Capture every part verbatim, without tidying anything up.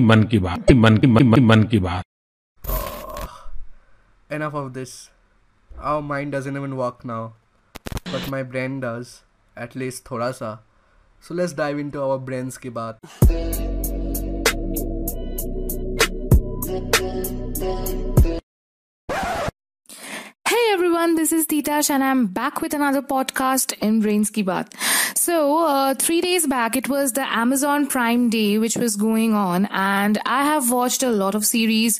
मन की बात मन की मन की बात Enough of this. Our mind doesn't even work now, but my brain does, at least thoda sa. So let's dive into our brains ki baat. Hey everyone, this is Deetash and I'm back with another podcast in Brains Ki Baat. So, uh, three days back, it was the Amazon Prime Day, which was going on. And I have watched a lot of series,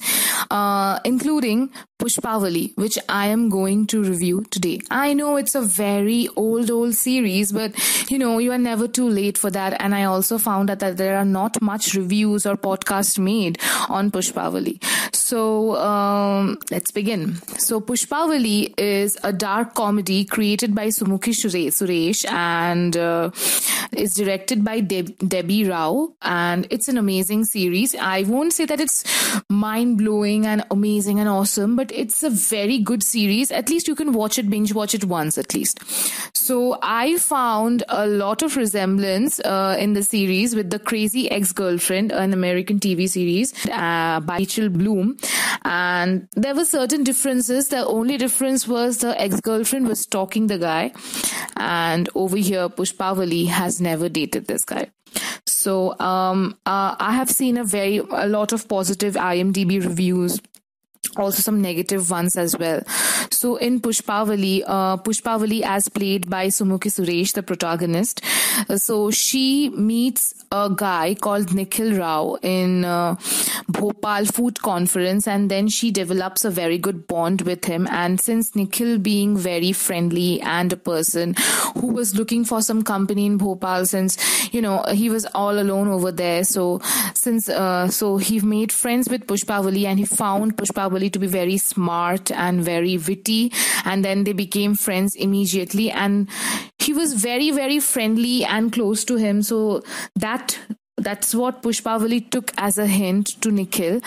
uh, including Pushpavali, which I am going to review today. I know it's a very old, old series, but you know, you are never too late for that. And I also found out that there are not much reviews or podcasts made on Pushpavali. So, um, let's begin. So, Pushpavali is a dark comedy created by Sumukhi Suresh and uh, is directed by Deb- Debbie Rao. And it's an amazing series. I won't say that it's mind-blowing and amazing and awesome, but it's a very good series. At least you can watch it, binge watch it once at least. So I found a lot of resemblance uh, in the series with The Crazy Ex-Girlfriend, an American T V series uh, by Rachel Bloom. And there were certain differences. The only difference was the ex-girlfriend was stalking the guy. And over here, Pushpavali has never dated this guy. So um, uh, I have seen a very a lot of positive I M D B reviews, also some negative ones as well. So in Pushpavali, uh, Pushpavali as played by Sumukhi Suresh, the protagonist. Uh, so she meets a guy called Nikhil Rao in uh, Bhopal food conference, and then she develops a very good bond with him. And since Nikhil being very friendly and a person who was looking for some company in Bhopal, since, you know, he was all alone over there. So since, uh, so he made friends with Pushpavali and he found Pushpavali to be very smart and very witty, and then they became friends immediately, and he was very very friendly and close to him. So that that's what Pushpavali took as a hint to Nikhil.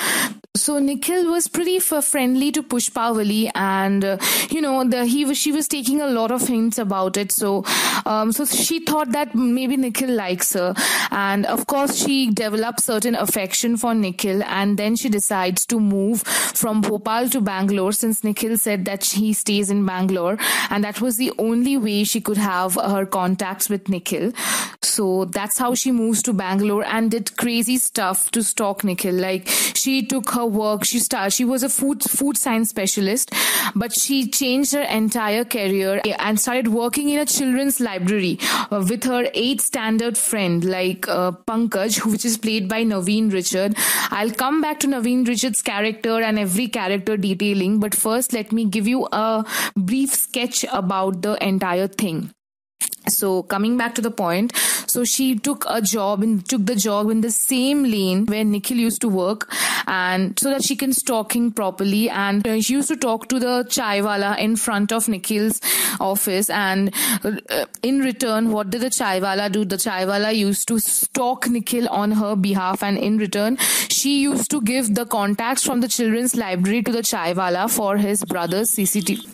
So Nikhil was pretty friendly to Pushpavali, and uh, you know, the, he was, she was taking a lot of hints about it. So, um, so she thought that maybe Nikhil likes her, and of course she developed certain affection for Nikhil, and then she decides to move from Bhopal to Bangalore since Nikhil said that he stays in Bangalore, and that was the only way she could have her contacts with Nikhil. So that's how she moves to Bangalore and did crazy stuff to stalk Nikhil. Like she took her work, she started, she was a food food science specialist, but she changed her entire career and started working in a children's library uh, with her eighth standard friend, like uh, Pankaj, which is played by Naveen Richard. I'll come back to Naveen Richard's character and every character detailing, but first let me give you a brief sketch about the entire thing. So coming back to the point, so she took a job and took the job in the same lane where Nikhil used to work, and so that she can stalk him properly. And she used to talk to the chaiwala in front of Nikhil's office, and in return, what did the chaiwala do? The chaiwala used to stalk Nikhil on her behalf, and in return, she used to give the contacts from the children's library to the chaiwala for his brother's C C T V.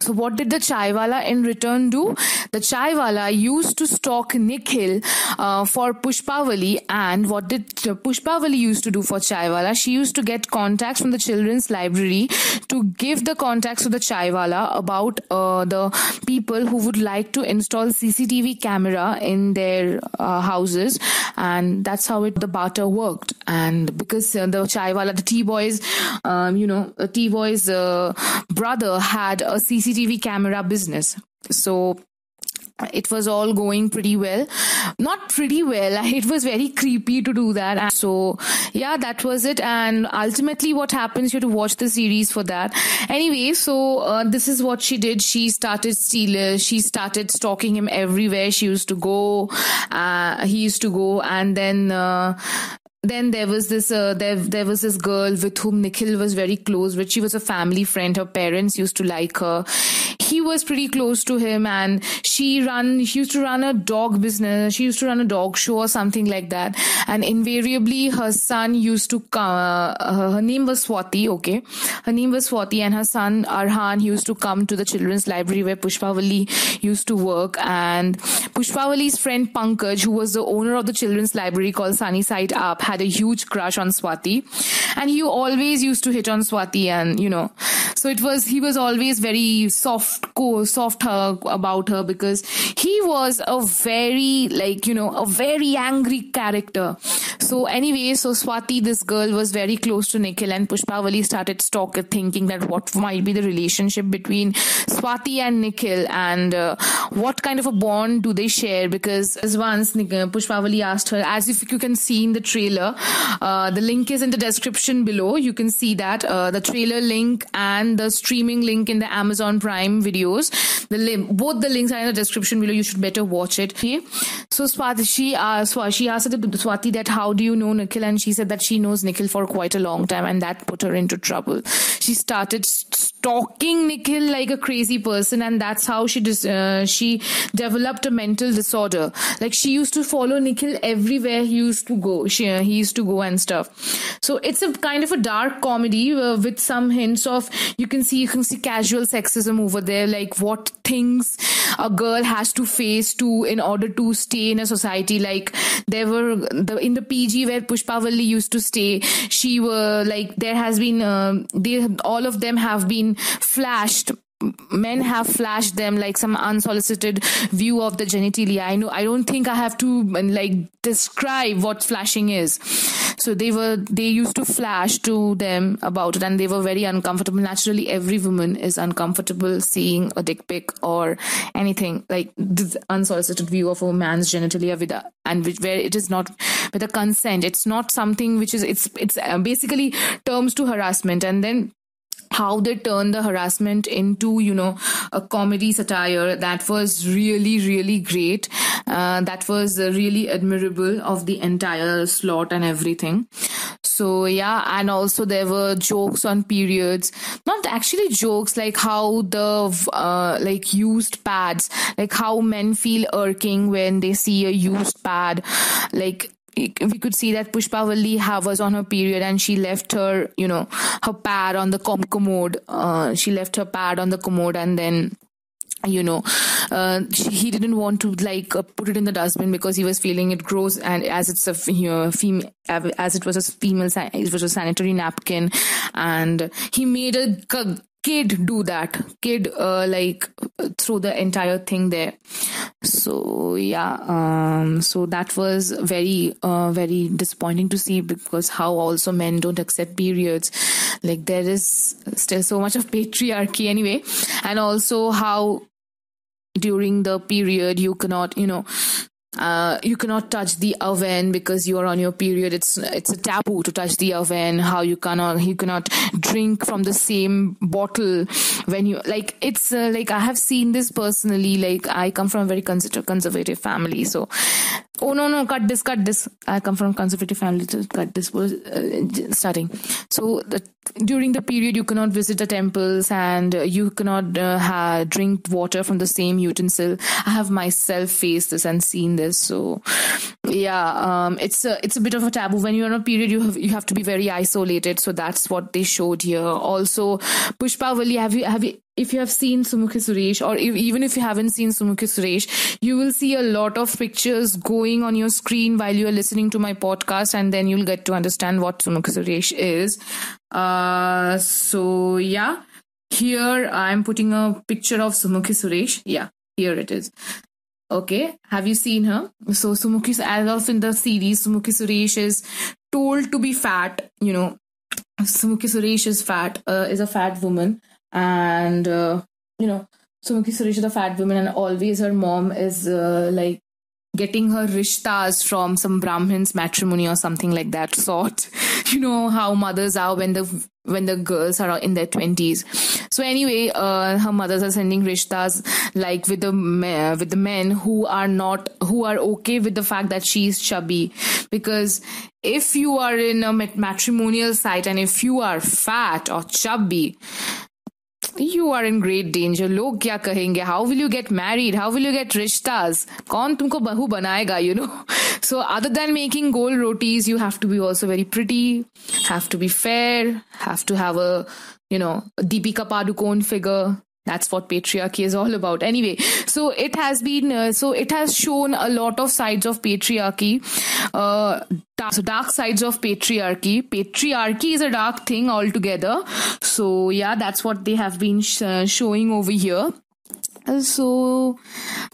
So what did the chaiwala in return do? The chaiwala used to stalk Nikhil uh, for Pushpavali, and what did Pushpavali used to do for chaiwala? She used to get contacts from the children's library to give the contacts to the chaiwala about uh, the people who would like to install C C T V camera in their uh, houses, and that's how it the barter worked. And because uh, the chaiwala, the T-boy's, um, you know, T-boy's uh, brother had a C C T V C C T V camera business. So it was all going pretty well. Not pretty well. It was very creepy to do that. And so yeah, that was it. And ultimately what happens, you have to watch the series for that. Anyway, so uh, this is what she did. She started stealing. She started stalking him everywhere. She used to go. Uh, he used to go. And then... Uh, Then there was this uh, there there was this girl with whom Nikhil was very close, but she was a family friend. Her parents used to like her. He was pretty close to him, and she run she used to run a dog business. She used to run a dog show or something like that. And invariably, her son used to come. Uh, her name was Swati. Okay, her name was Swati, and her son Arhan used to come to the children's library where Pushpavali used to work. And Pushpavali's friend Pankaj, who was the owner of the children's library called Sunny Side Up, had a huge crush on Swati, and he always used to hit on Swati, and you know, so it was, he was always very soft, co soft her about her, because he was a very, like, you know, a very angry character. So anyway, so Swati, this girl, was very close to Nikhil, and Pushpavali started stalking, thinking that what might be the relationship between Swati and Nikhil, and uh, what kind of a bond do they share, because as once Pushpavali asked her, as if you can see in the trailer, uh, the link is in the description below, you can see that uh, the trailer link and the streaming link in the Amazon Prime videos, the both the links are in the description below, you should better watch it. So Swati, she, uh, she asked Swati that how do you know Nikhil, and she said that she knows Nikhil for quite a long time, and that put her into trouble. She started stalking Nikhil like a crazy person, and that's how she uh, she developed a mental disorder. Like, she used to follow Nikhil everywhere he used to go, she, uh, he used to go and stuff. So it's a kind of a dark comedy uh, with some hints of, you can see you can see casual sexism over there, like what things a girl has to face to in order to stay in a society. Like, there were the, in the P G where Pushpavali used to stay, she were like, there has been uh, they all of them have been flashed. Men have flashed them like some unsolicited view of the genitalia. I know, I don't think I have to like describe what flashing is. So they were, they used to flash to them about it, and they were very uncomfortable. Naturally, every woman is uncomfortable seeing a dick pic or anything like this unsolicited view of a man's genitalia with a, and which, where it is not with a consent. It's not something which is, it's, it's basically terms to harassment. And then how they turned the harassment into, you know, a comedy satire that was really, really great. Uh, that was really admirable of the entire slot and everything. So yeah, and also there were jokes on periods, not actually jokes, like how the uh, like used pads, like how men feel irking when they see a used pad, like. We could see that Pushpavali was on her period, and she left her, you know, her pad on the com commode. Uh, she left her pad on the commode, and then, you know, uh, she, he didn't want to like uh, put it in the dustbin because he was feeling it gross, and as it's a you know, female, as it was a female, it was a sanitary napkin, and he made a kid do that kid uh, like throw the entire thing there. So yeah, um so that was very uh, very disappointing to see, because how also men don't accept periods, like there is still so much of patriarchy anyway. And also how during the period you cannot, you know, Uh, you cannot touch the oven because you are on your period. It's it's a taboo to touch the oven. How you cannot you cannot drink from the same bottle when you like. It's uh, like I have seen this personally. Like I come from a very conservative family, so oh no no cut this cut this. I come from a conservative family, so cut this was uh, starting. So the, during the period you cannot visit the temples, and you cannot uh, ha, drink water from the same utensil. I have myself faced this and seen this. So yeah, um it's a it's a bit of a taboo when you're on a period. You have you have to be very isolated, so that's what they showed here. Also Pushpavali, have you have you if you have seen Sumukhi Suresh, or if, even if you haven't seen Sumukhi Suresh, you will see a lot of pictures going on your screen while you are listening to my podcast, and then you'll get to understand what Sumukhi Suresh is. Uh so yeah, here I'm putting a picture of Sumukhi Suresh. Yeah, here it is. Okay, have you seen her? So Sumukhi, as of in the series, Sumukhi Suresh is told to be fat. You know, Sumukhi Suresh is fat, uh, is a fat woman, and uh, you know, Sumukhi Suresh is a fat woman, and always her mom is uh, like getting her rishtas from some Brahmin's matrimony or something like that sort. You know how mothers are when the when the girls are in their twenties. So anyway, uh, her mothers are sending rishtas like with the me with the men who are not who are okay with the fact that she is chubby, because if you are in a matrimonial site and if you are fat or chubby, you are in great danger. Log kya kahenge? How will you get married? How will you get rishtas? Kaun tumko bahu banayega, you know? So other than making gold rotis, you have to be also very pretty, have to be fair, have to have a, you know, Deepika Padukone figure, That's what patriarchy is all about. Anyway, so it has been, uh, so it has shown a lot of sides of patriarchy, uh, dark, so dark sides of patriarchy. Patriarchy is a dark thing altogether. So yeah, that's what they have been sh- uh, showing over here. So,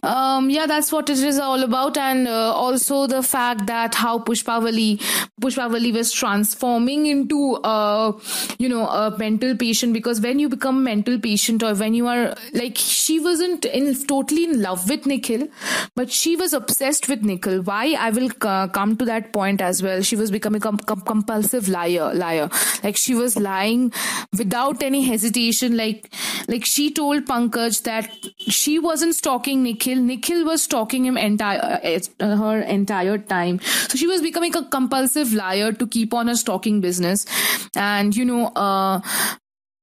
um, yeah, that's what it is all about. And uh, also the fact that how Pushpavali, Pushpavali was transforming into, uh, you know, a mental patient. Because when you become mental patient, or when you are like, she wasn't in totally in love with Nikhil, but she was obsessed with Nikhil. Why? I will uh, come to that point as well. She was becoming a com- compulsive liar, liar. Like she was lying without any hesitation. Like, like she told Pankaj that she wasn't stalking Nikhil. Nikhil was stalking him entire uh, her entire time. So she was becoming a compulsive liar to keep on her stalking business. And you know, uh,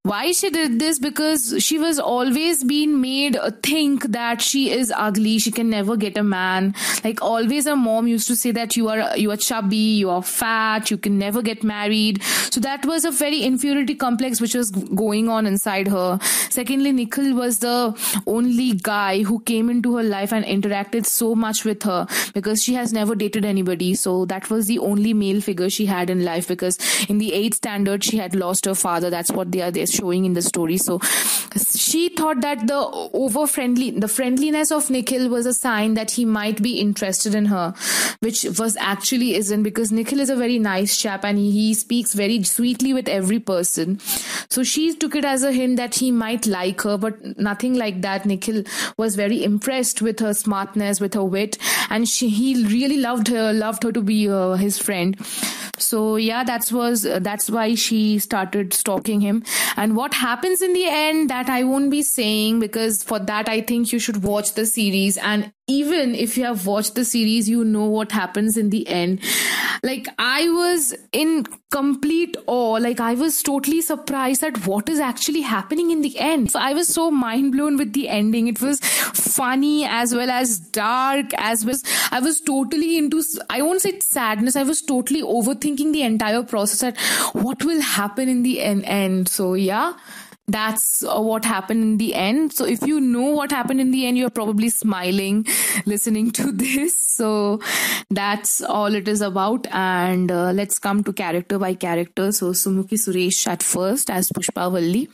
why she did this? Because she was always being made think that she is ugly. She can never get a man. Like always her mom used to say that you are, you are chubby, you are fat, you can never get married. So that was a very inferiority complex which was going on inside her. Secondly, Nikhil was the only guy who came into her life and interacted so much with her, because she has never dated anybody. So that was the only male figure she had in life, because in the eighth standard, she had lost her father. That's what they are there. Showing in the story. So she thought that the over friendly, the friendliness of Nikhil was a sign that he might be interested in her, which was actually isn't, because Nikhil is a very nice chap and he speaks very sweetly with every person. So she took it as a hint that he might like her, but nothing like that. Nikhil was very impressed with her smartness, with her wit, and she, he really loved her, loved her to be uh, his friend. So yeah, that's was uh, that's why she started stalking him. And what happens in the end, that I won't be saying, because for that I think you should watch the series. And even if you have watched the series, you know what happens in the end. Like I was in complete awe. Like I was totally surprised at what is actually happening in the end. So I was so mind blown with the ending. It was funny as well as dark as well. I was totally into, I won't say sadness. I was totally overthinking the entire process at what will happen in the end. end. So yeah. That's what happened in the end. So if you know what happened in the end, you're probably smiling, listening to this. So that's all it is about. And uh, let's come to character by character. So Sumukhi Suresh at first as Pushpavali.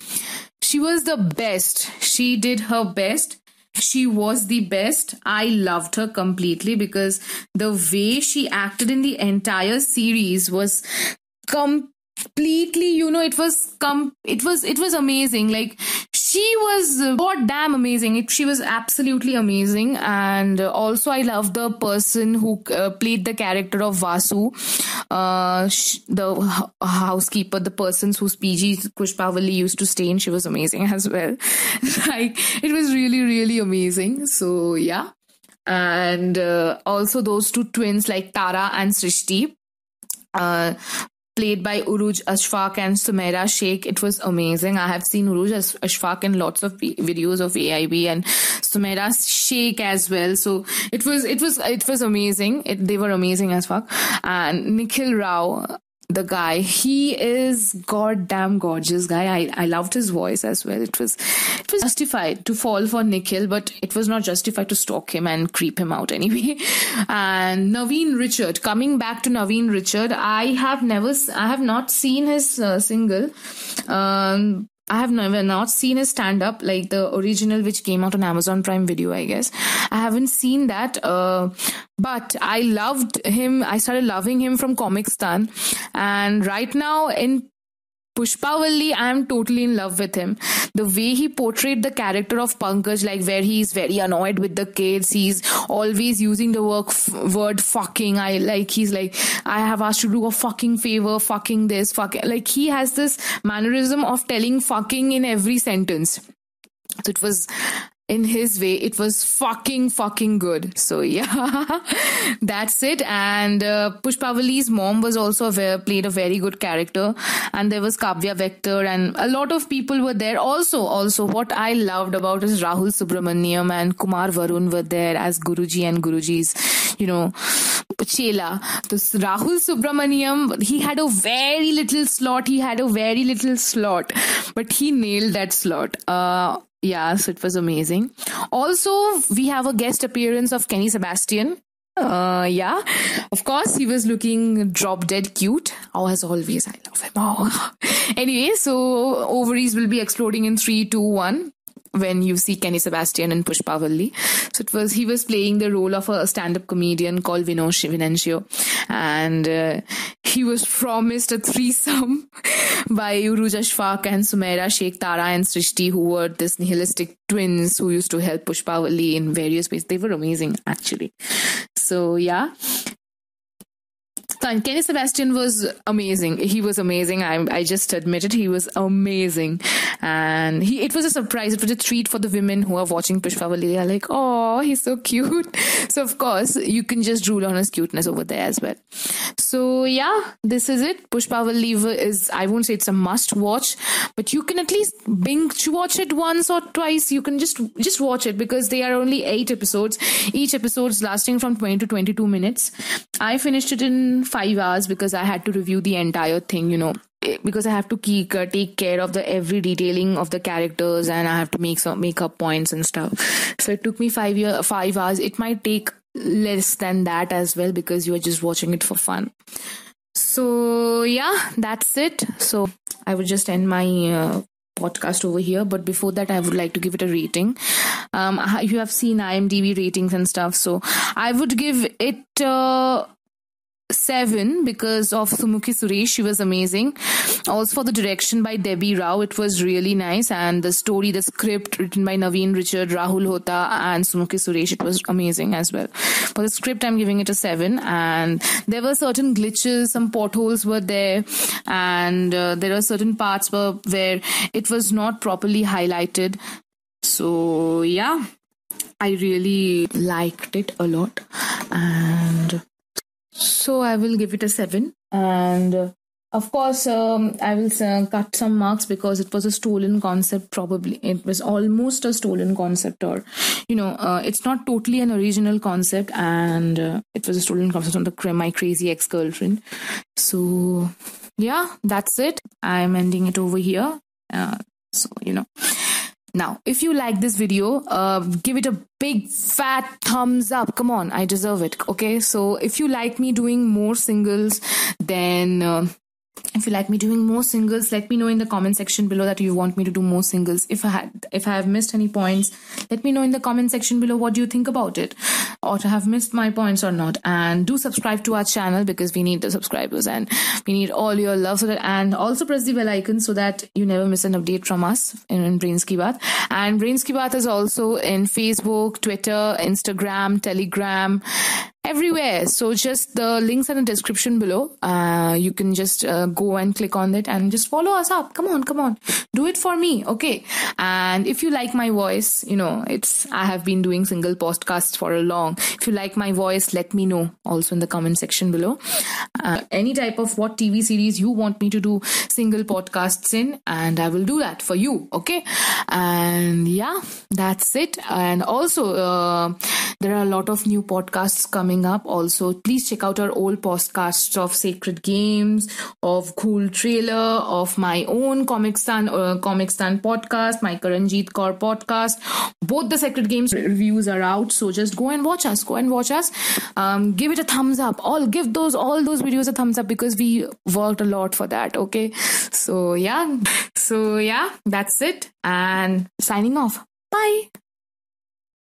She was the best. She did her best. She was the best. I loved her completely, because the way she acted in the entire series was completely completely you know, it was com- it was it was amazing. Like she was goddamn amazing. It, she was absolutely amazing. And also I love the person who uh, played the character of Vasu, uh, sh- the h- housekeeper, the persons whose P G Pushpavali used to stay in. She was amazing as well. Like it was really really amazing. So yeah. And uh, also those two twins like Tara and Srishti, uh played by Uruj Ashfaq and Sumaira Sheikh. It was amazing. I have seen Uruj Ashfaq in lots of videos of A I B, and Sumaira Sheikh as well. So it was, it was, it was amazing. It, they were amazing as fuck. And Nikhil Rao, the guy, he is goddamn gorgeous guy. I, I loved his voice as well. It was, it was justified to fall for Nikhil, but it was not justified to stalk him and creep him out anyway. And Naveen Richard, coming back to Naveen Richard, I have never, I have not seen his uh, single. Um, I have never not seen his stand-up, like the original which came out on Amazon Prime Video, I guess. I haven't seen that. Uh, but I loved him. I started loving him from Comicstaan. And right now in Pushpavali, I am totally in love with him. The way he portrayed the character of Pankaj, like where he is very annoyed with the kids, he's always using the work f- word fucking. I like, he's like, I have asked you to do a fucking favor, fucking this, fucking. Like he has this mannerism of telling fucking in every sentence. So it was, in his way, it was fucking, fucking good. So yeah, that's it. And uh, Pushpavali's mom was also a very, played a very good character. And there was Kavya Vector and a lot of people were there. Also, also what I loved about is Rahul Subramaniam and Kumar Varun were there as Guruji and Guruji's, you know, Chela. This Rahul Subramaniam, he had a very little slot. He had a very little slot, but he nailed that slot. Uh, Yeah, so it was amazing. Also, we have a guest appearance of Kenny Sebastian. Uh, yeah, of course, he was looking drop dead cute. Oh, as always, I love him. Oh. Anyway, so ovaries will be exploding in three, two, one when you see Kenny Sebastian in Pushpavali. So it was, he was playing the role of a stand-up comedian called Vinod Shivinansio. And uh, he was promised a threesome by Uruj Ashfaq and Sumaira Sheikh, Tara and Srishti, who were this nihilistic twins who used to help Pushpavali in various ways. They were amazing, actually. So, yeah. Kenny Sebastian was amazing. He was amazing. I I just admit it. He was amazing. And he it was a surprise. It was a treat for the women who are watching Pushpavali. They are like, oh, he's so cute. So, of course, you can just rule on his cuteness over there as well. So, yeah, this is it. Pushpavali is, I won't say it's a must-watch, but you can at least binge-watch it once or twice. You can just, just watch it because they are only eight episodes. Each episode's lasting from twenty to twenty-two minutes. I finished it in five hours because I had to review the entire thing, you know, because I have to keep, uh, take care of the every detailing of the characters, and I have to make some make up points and stuff. So it took me five year five hours. It might take less than that as well because you are just watching it for fun. So yeah, that's it. So I would just end my uh, podcast over here, but before that I would like to give it a rating. Um, you have seen I M D B ratings and stuff, so I would give it uh, seven because of Sumukhi Suresh. She was amazing. Also for the direction by Debbie Rao, it was really nice, and the story, the script written by Naveen Richard, Rahul Hota and Sumukhi Suresh, it was amazing as well. For the script, I'm giving it a seven, and there were certain glitches, some potholes were there, and uh, there were certain parts where, where it was not properly highlighted. So yeah, I really liked it a lot, and so I will give it a seven, and uh, of course um, I will uh, cut some marks because it was a stolen concept. Probably it was almost a stolen concept, or you know, uh, it's not totally an original concept, and uh, it was a stolen concept on the My Crazy Ex-Girlfriend. So yeah, that's it. I'm ending it over here. Uh, so you know. Now, if you like this video, uh, give it a big fat thumbs up. Come on, I deserve it. Okay, so if you like me doing more singles, then uh, if you like me doing more singles, let me know in the comment section below that you want me to do more singles. If I had, if I have missed any points, let me know in the comment section below what do you think about it, or to have missed my points or not. And do subscribe to our channel because we need the subscribers and we need all your love. So that, and also press the bell icon so that you never miss an update from us in, in Brains Ki Baat. And Brains Ki Baat is also in Facebook, Twitter, Instagram, Telegram, everywhere. So just the links are in the description below. Uh, you can just uh, go and click on it and just follow us up. Come on, come on. Do it for me. Okay. And if you like my voice, you know, it's, I have been doing single podcasts for a long. If you like my voice, let me know also in the comment section below. Uh, any type of what T V series you want me to do single podcasts in, and I will do that for you. Okay. And yeah, that's it. And also, uh, there are a lot of new podcasts coming up. Also, please check out our old podcasts of Sacred Games, of Cool Trailer, of my own Comicstaan uh, Comicstaan podcast, my Karanjit Kaur podcast. Both the Sacred Games reviews are out, so just go and watch us. Go and watch us. Um, give it a thumbs up. All give those all those videos a thumbs up because we worked a lot for that. Okay, so yeah, so yeah, that's it. And signing off. Bye.